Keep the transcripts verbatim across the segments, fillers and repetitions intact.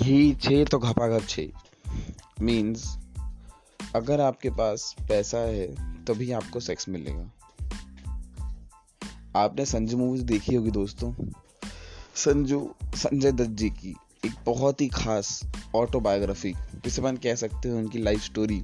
घी छे तो घपा घप छे। मीन्स अगर आपके पास पैसा है तभी आपको सेक्स मिलेगा। आपने संजू मूवीज देखी होगी दोस्तों। संजू संजय दत्त जी की एक बहुत ही खास ऑटोबायोग्राफी, जिसे अपन कह सकते हैं उनकी लाइफ स्टोरी,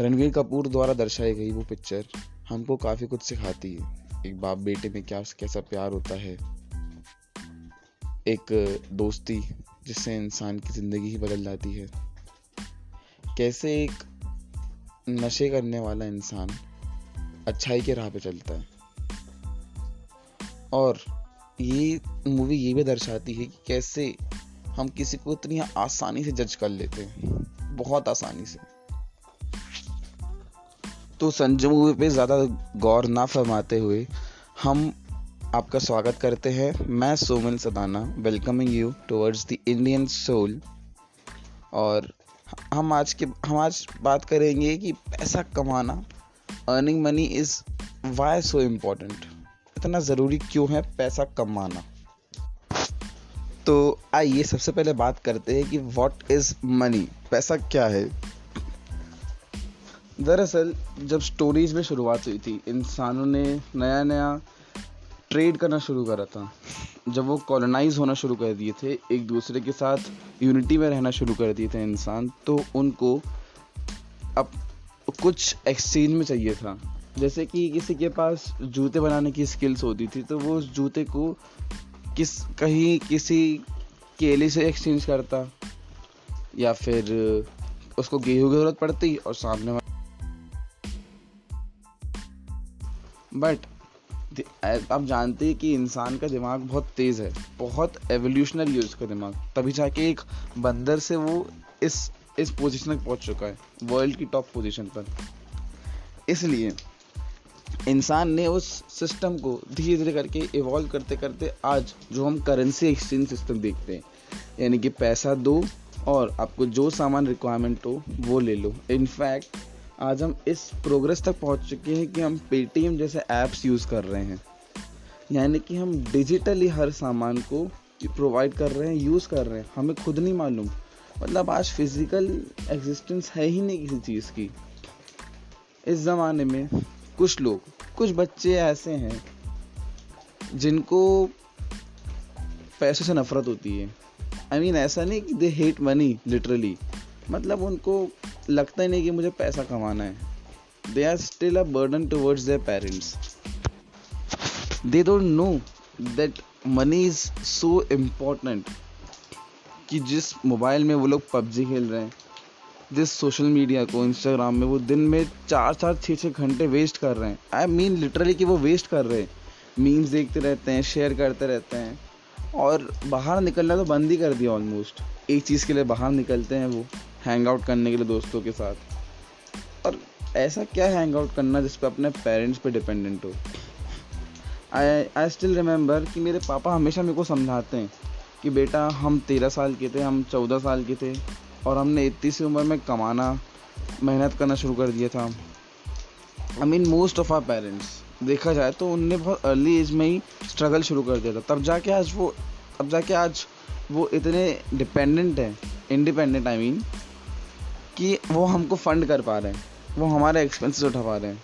रणवीर कपूर द्वारा दर्शाई गई वो पिक्चर हमको काफ़ी कुछ सिखाती है। एक बाप बेटे में क्या कैसा प्यार होता है, एक दोस्ती जिससे इंसान की ज़िंदगी ही बदल जाती है, कैसे एक नशे करने वाला इंसान अच्छाई के राह पे चलता है। और ये मूवी ये भी दर्शाती है कि कैसे हम किसी को इतनी आसानी से जज कर लेते हैं, बहुत आसानी से। तो संजू मूवी पे ज़्यादा गौर ना फरमाते हुए हम आपका स्वागत करते हैं। मैं Suman Sadana welcoming you towards the Indian soul. और हम आज के हम आज बात करेंगे कि पैसा कमाना, earning money is why so important, इतना ज़रूरी क्यों है पैसा कमाना। तो आइए सबसे पहले बात करते हैं कि व्हाट इज़ मनी, पैसा क्या है। दरअसल जब स्टोरीज में शुरुआत हुई थी, इंसानों ने नया नया ट्रेड करना शुरू करा था। जब वो कॉलोनाइज होना शुरू कर दिए थे, एक दूसरे के साथ यूनिटी में रहना शुरू कर दिए थे इंसान, तो उनको अब कुछ एक्सचेंज में चाहिए था। जैसे कि किसी के पास जूते बनाने की स्किल्स होती थी, तो वो उस जूते को किस कहीं किसी केले से एक्सचेंज करता, या फिर उसको गेहूं की जरूरत पड़ती और सामने वाला। बट आप जानते हैं कि इंसान का दिमाग बहुत तेज़ है, बहुत एवोल्यूशनरी है उसका दिमाग, तभी जाके एक बंदर से वो इस इस पोजीशन तक पहुंच चुका है, वर्ल्ड की टॉप पोजीशन पर। इसलिए इंसान ने उस सिस्टम को धीरे धीरे करके इवॉल्व करते करते आज जो हम करेंसी एक्सचेंज सिस्टम देखते हैं, यानी कि पैसा दो और आपको जो सामान रिक्वायरमेंट हो वो ले लो। इनफैक्ट आज हम इस प्रोग्रेस तक पहुंच चुके हैं कि हम पेटीएम जैसे ऐप्स यूज़ कर रहे हैं, यानी कि हम डिजिटली हर सामान को प्रोवाइड कर रहे हैं, यूज़ कर रहे हैं, हमें खुद नहीं मालूम। मतलब आज फिज़िकल एग्जिस्टेंस है ही नहीं किसी चीज़ की। इस ज़माने में कुछ लोग, कुछ बच्चे ऐसे हैं जिनको पैसे से नफरत होती है। आई मीन ऐसा नहीं कि दे हेट मनी लिटरली, मतलब उनको लगता ही नहीं कि मुझे पैसा कमाना है। They are still a burden towards their parents, they don't know that money is so important. कि जिस मोबाइल में वो लोग पबजी खेल रहे हैं, जिस सोशल मीडिया को इंस्टाग्राम में वो दिन में चार चार छः छः घंटे वेस्ट कर रहे हैं, आई मीन लिटरली कि वो वेस्ट कर रहे हैं। मीम्स देखते रहते हैं, शेयर करते रहते हैं, और बाहर निकलना तो बंद ही कर दिया ऑलमोस्ट। एक चीज़ के लिए बाहर निकलते हैं वो, हैंग आउट करने के लिए दोस्तों के साथ। और ऐसा क्या हैंग आउट करना जिस पर अपने पेरेंट्स पे डिपेंडेंट हो। आई आई स्टिल रिमेंबर कि मेरे पापा हमेशा मेरे को समझाते हैं कि बेटा हम तेरह साल के थे, हम चौदह साल के थे, और हमने इतनी सी उम्र में कमाना, मेहनत करना शुरू कर दिया था। I mean most of our parents देखा जाए तो उनने बहुत अर्ली एज में ही स्ट्रगल शुरू कर दिया था, तब जाके आज वो तब जाके आज वो इतने डिपेंडेंट हैं, इंडिपेंडेंट आई मीन, कि वो हमको फंड कर पा रहे हैं, वो हमारे एक्सपेंसेस उठा पा रहे हैं।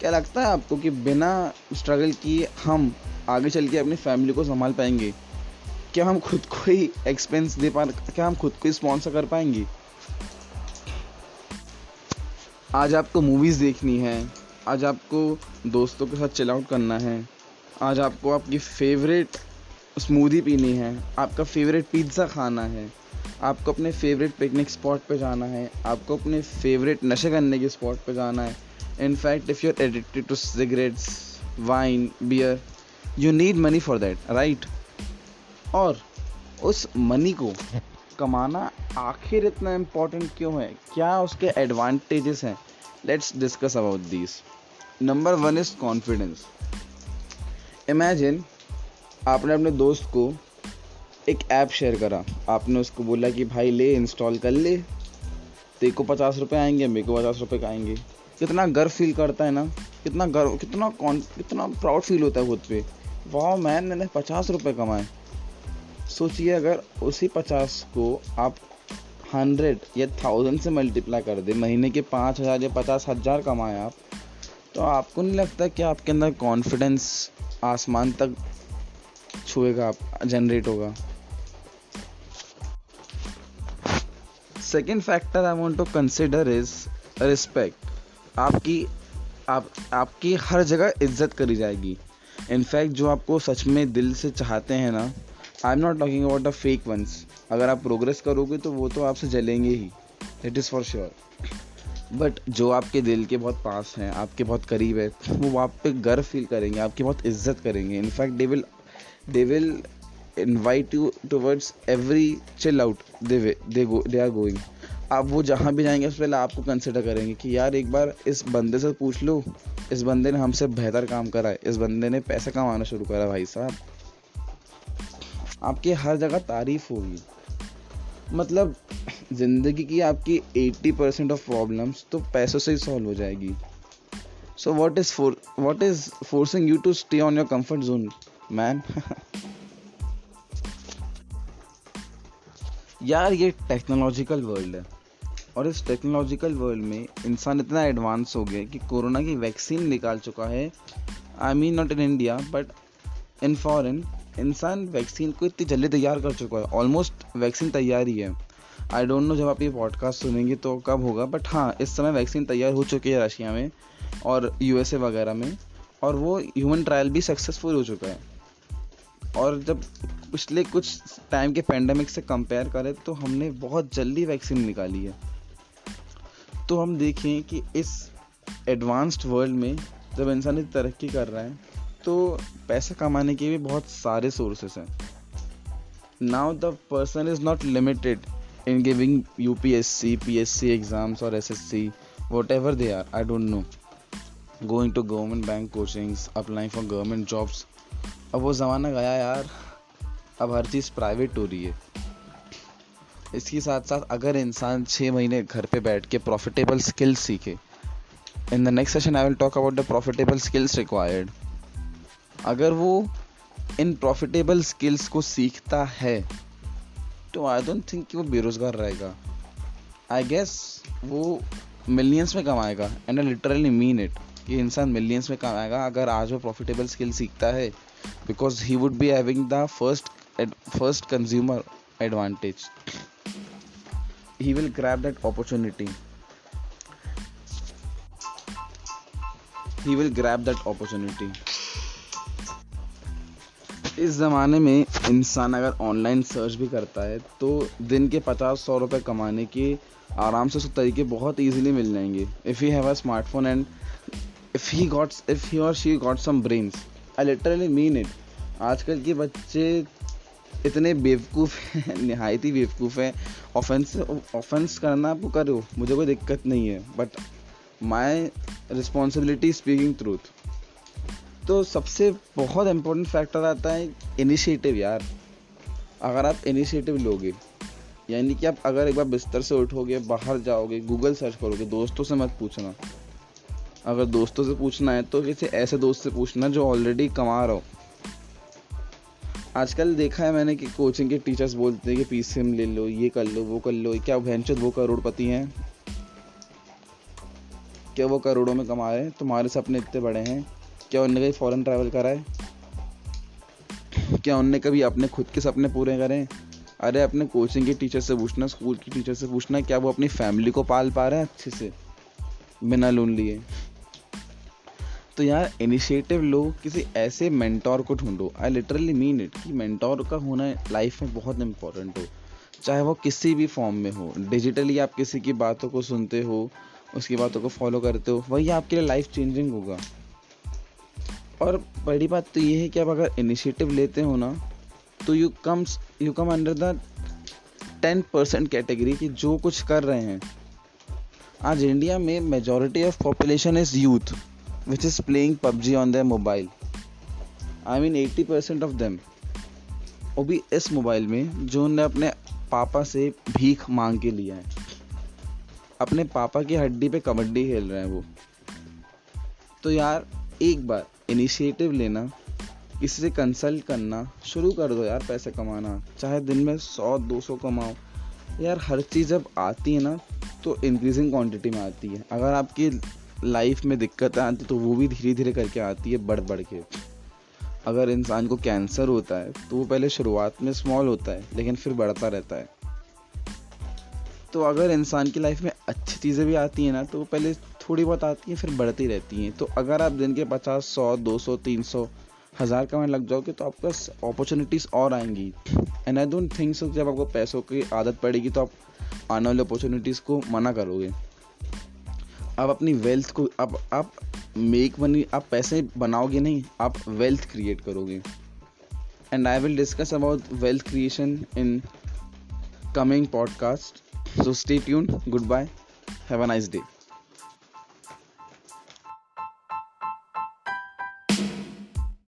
क्या लगता है आपको कि बिना स्ट्रगल किए हम आगे चल के अपनी फैमिली को संभाल पाएंगे? क्या हम खुद को ही एक्सपेंस दे पा क्या हम खुद को ही स्पॉन्सर कर पाएंगे? आज आपको मूवीज़ देखनी है, आज आपको दोस्तों के साथ चिल आउट करना है, आज आपको आपकी फेवरेट स्मूदी पीनी है, आपका फेवरेट पिज़्ज़ा खाना है, आपको अपने फेवरेट पिकनिक स्पॉट पे जाना है, आपको अपने फेवरेट नशे करने के स्पॉट पे जाना है। In fact if you are addicted to cigarettes, wine, beer, you need money for that, right. और उस मनी को कमाना आखिर इतना इम्पोर्टेंट क्यों है, क्या उसके एडवांटेजेस हैं, let's discuss about this. Number one is confidence. Imagine आपने अपने दोस्त को एक ऐप शेयर करा, आपने उसको बोला कि भाई ले इंस्टॉल कर ले, तेरे को पचास रुपये आएंगे, मेरे को पचास रुपये आएंगे। कितना गर्व फील करता है ना, कितना गर्व कितना कॉन्फ कितना प्राउड फील होता है खुद पे, वाह मैन मैंने पचास रुपये कमाए। सोचिए अगर उसी पचास को आप हंड्रेड या थाउजेंड से मल्टीप्लाई कर दे, महीने के पाँच हज़ार या पचास हज़ार कमाएं आप, तो आपको नहीं लगता कि आपके अंदर कॉन्फिडेंस आसमान तक छुएगा, आप जनरेट होगा। Second factor I want to consider is respect. आपकी आप आपकी हर जगह इज्जत करी जाएगी। इनफैक्ट जो आपको सच में दिल से चाहते हैं ना, I am not talking about the fake ones, अगर आप प्रोग्रेस करोगे तो वो तो आपसे जलेंगे ही, it is for sure. But जो आपके दिल के बहुत पास हैं, आपके बहुत करीब है, वो आप पे गर्व फील करेंगे, आपकी बहुत इज्जत करेंगे। In fact they will they will invite you towards every chill out they they are going. आप वो जहाँ भी जाएंगे उससे पहले आपको कंसिडर करेंगे कि यार एक बार इस बंदे से पूछ लो, इस बंदे ने हमसे बेहतर काम करा है, इस बंदे ने पैसा कमाना शुरू करा भाई साहब। आपकी हर जगह तारीफ होगी, मतलब ज़िंदगी की आपकी अस्सी परसेंट ऑफ प्रॉब्लम्स तो पैसों से ही सॉल्व हो जाएगी। So what is for what is forcing you to stay on your comfort zone man. यार ये टेक्नोलॉजिकल वर्ल्ड है और इस टेक्नोलॉजिकल वर्ल्ड में इंसान इतना एडवांस हो गया कि कोरोना की वैक्सीन निकाल चुका है। I mean not in India but in foreign इंसान वैक्सीन को इतनी जल्दी तैयार कर चुका है, ऑलमोस्ट वैक्सीन तैयार ही है। आई डोंट नो जब आप ये पॉडकास्ट सुनेंगे तो कब होगा, बट हाँ इस समय वैक्सीन तैयार हो चुकी है रशिया में और यूएसए वगैरह में, और वो ह्यूमन ट्रायल भी सक्सेसफुल हो चुका है। और जब पिछले कुछ टाइम के पैंडमिक से कंपेयर करें तो हमने बहुत जल्दी वैक्सीन निकाली है। तो हम देखें कि इस एडवांस्ड वर्ल्ड में जब इंसान इतनी तरक्की कर रहा है तो पैसा कमाने के भी बहुत सारे सोर्सेस हैं। Now the person is not limited in giving UPSC, PSC exams और SSC, whatever they are, I don't know, going to government bank coachings, applying for government jobs. अब वो ज़माना गया यार, अब हर चीज़ प्राइवेट हो रही है। इसके साथ साथ अगर इंसान छः महीने घर पे बैठ के प्रॉफिटेबल स्किल्स सीखे, in the next session I will talk about the profitable skills required, अगर वो इन प्रॉफिटेबल स्किल्स को सीखता है तो आई डोंट थिंक कि वो बेरोज़गार रहेगा। आई गेस वो मिलियंस में कमाएगा, and I literally mean it कि इंसान मिलियंस में कमाएगा अगर आज वो प्रॉफिटेबल स्किल सीखता है, because he would be having the first first consumer advantage, he will grab that opportunity he will grab that opportunity। इस ज़माने में इंसान अगर ऑनलाइन सर्च भी करता है तो दिन के पचास सौ रुपये कमाने के आराम से उसको तरीके बहुत ईजिली मिल जाएंगे, if he have a smartphone and if he gots if he और she got some brains, I literally mean it. आजकल के बच्चे इतने बेवकूफ़ हैं, नहायत ही बेवकूफ़ हैं। ऑफेंस ऑफेंस करना आपको करो, मुझे कोई दिक्कत नहीं है, but my responsibility speaking truth. तो सबसे बहुत इम्पोर्टेंट फैक्टर आता है इनिशिएटिव। यार अगर आप इनिशिएटिव लोगे, यानी कि आप अगर एक बार बिस्तर से उठोगे, बाहर जाओगे, गूगल सर्च करोगे, दोस्तों से मत पूछना। अगर दोस्तों से पूछना है तो किसी ऐसे दोस्त से पूछना जो ऑलरेडी कमा रहा हो। आजकल देखा है मैंने कि कोचिंग के टीचर्स बोलते हैं कि पीसीएम ले लो, ये कर लो, वो कर लो। क्या भैंचोद वो करोड़पति हैं? क्या वो करोड़ों में कमा रहे हैं? तुम्हारे सपने इतने बड़े हैं? क्या उनने कभी फॉरेन ट्रैवल करा है? क्या उनने कभी अपने खुद के सपने पूरे करें? अरे अपने कोचिंग के टीचर से पूछना, स्कूल के टीचर से पूछना क्या वो अपनी फैमिली को पाल पा रहे हैं अच्छे से बिना लोन लिए। तो यार इनिशिएटिव लो, किसी ऐसे मेंटोर को ढूंढो, आई लिटरली मीन इट कि मेंटोर का होना लाइफ में बहुत इम्पॉर्टेंट हो, चाहे वो किसी भी फॉर्म में हो। डिजिटली आप किसी की बातों को सुनते हो, उसकी बातों को फॉलो करते हो, वही आपके लिए लाइफ चेंजिंग होगा। और बड़ी बात तो ये है कि आप अगर इनिशिएटिव लेते हो ना तो you comes you come under the ten percent category कि जो कुछ कर रहे हैं। आज इंडिया में majority of population is youth which is playing P U B G on their mobile. I mean eighty percent of them. वो भी इस मोबाइल में जो उन्होंने अपने पापा से भीख मांग के लिया है, अपने पापा की हड्डी पे कबड्डी खेल रहे हैं वो। तो यार एक बार इनिशिएटिव लेना, इससे कंसल्ट करना शुरू कर दो यार, पैसे कमाना, चाहे दिन में सौ दो सौ कमाओ यार। हर चीज़ जब आती है ना तो इंक्रीजिंग क्वांटिटी में आती है। अगर आपकी लाइफ में दिक्कतें आती तो वो भी धीरे धीरे करके आती है, बढ़ बढ़ के। अगर इंसान को कैंसर होता है तो वो पहले शुरुआत में स्मॉल होता है लेकिन फिर बढ़ता रहता है। तो अगर इंसान की लाइफ में अच्छी चीज़ें भी आती हैं ना तो वो पहले थोड़ी बहुत आती हैं फिर बढ़ती रहती हैं। तो अगर आप दिन के पचास सौ दो सौ तीन सौ हज़ार कमाने लग जाओगे तो आपका अपॉर्चुनिटीज़ और आएंगी। And I don't think so जब आपको पैसों की आदत पड़ेगी तो आप आने वाले अपॉर्चुनिटीज़ को मना करोगे। आप अपनी वेल्थ को आप आप मेक मनी, आप पैसे बनाओगे नहीं, आप वेल्थ क्रिएट करोगे। And I will discuss about wealth creation in coming podcast. So stay tuned, goodbye, have a nice day.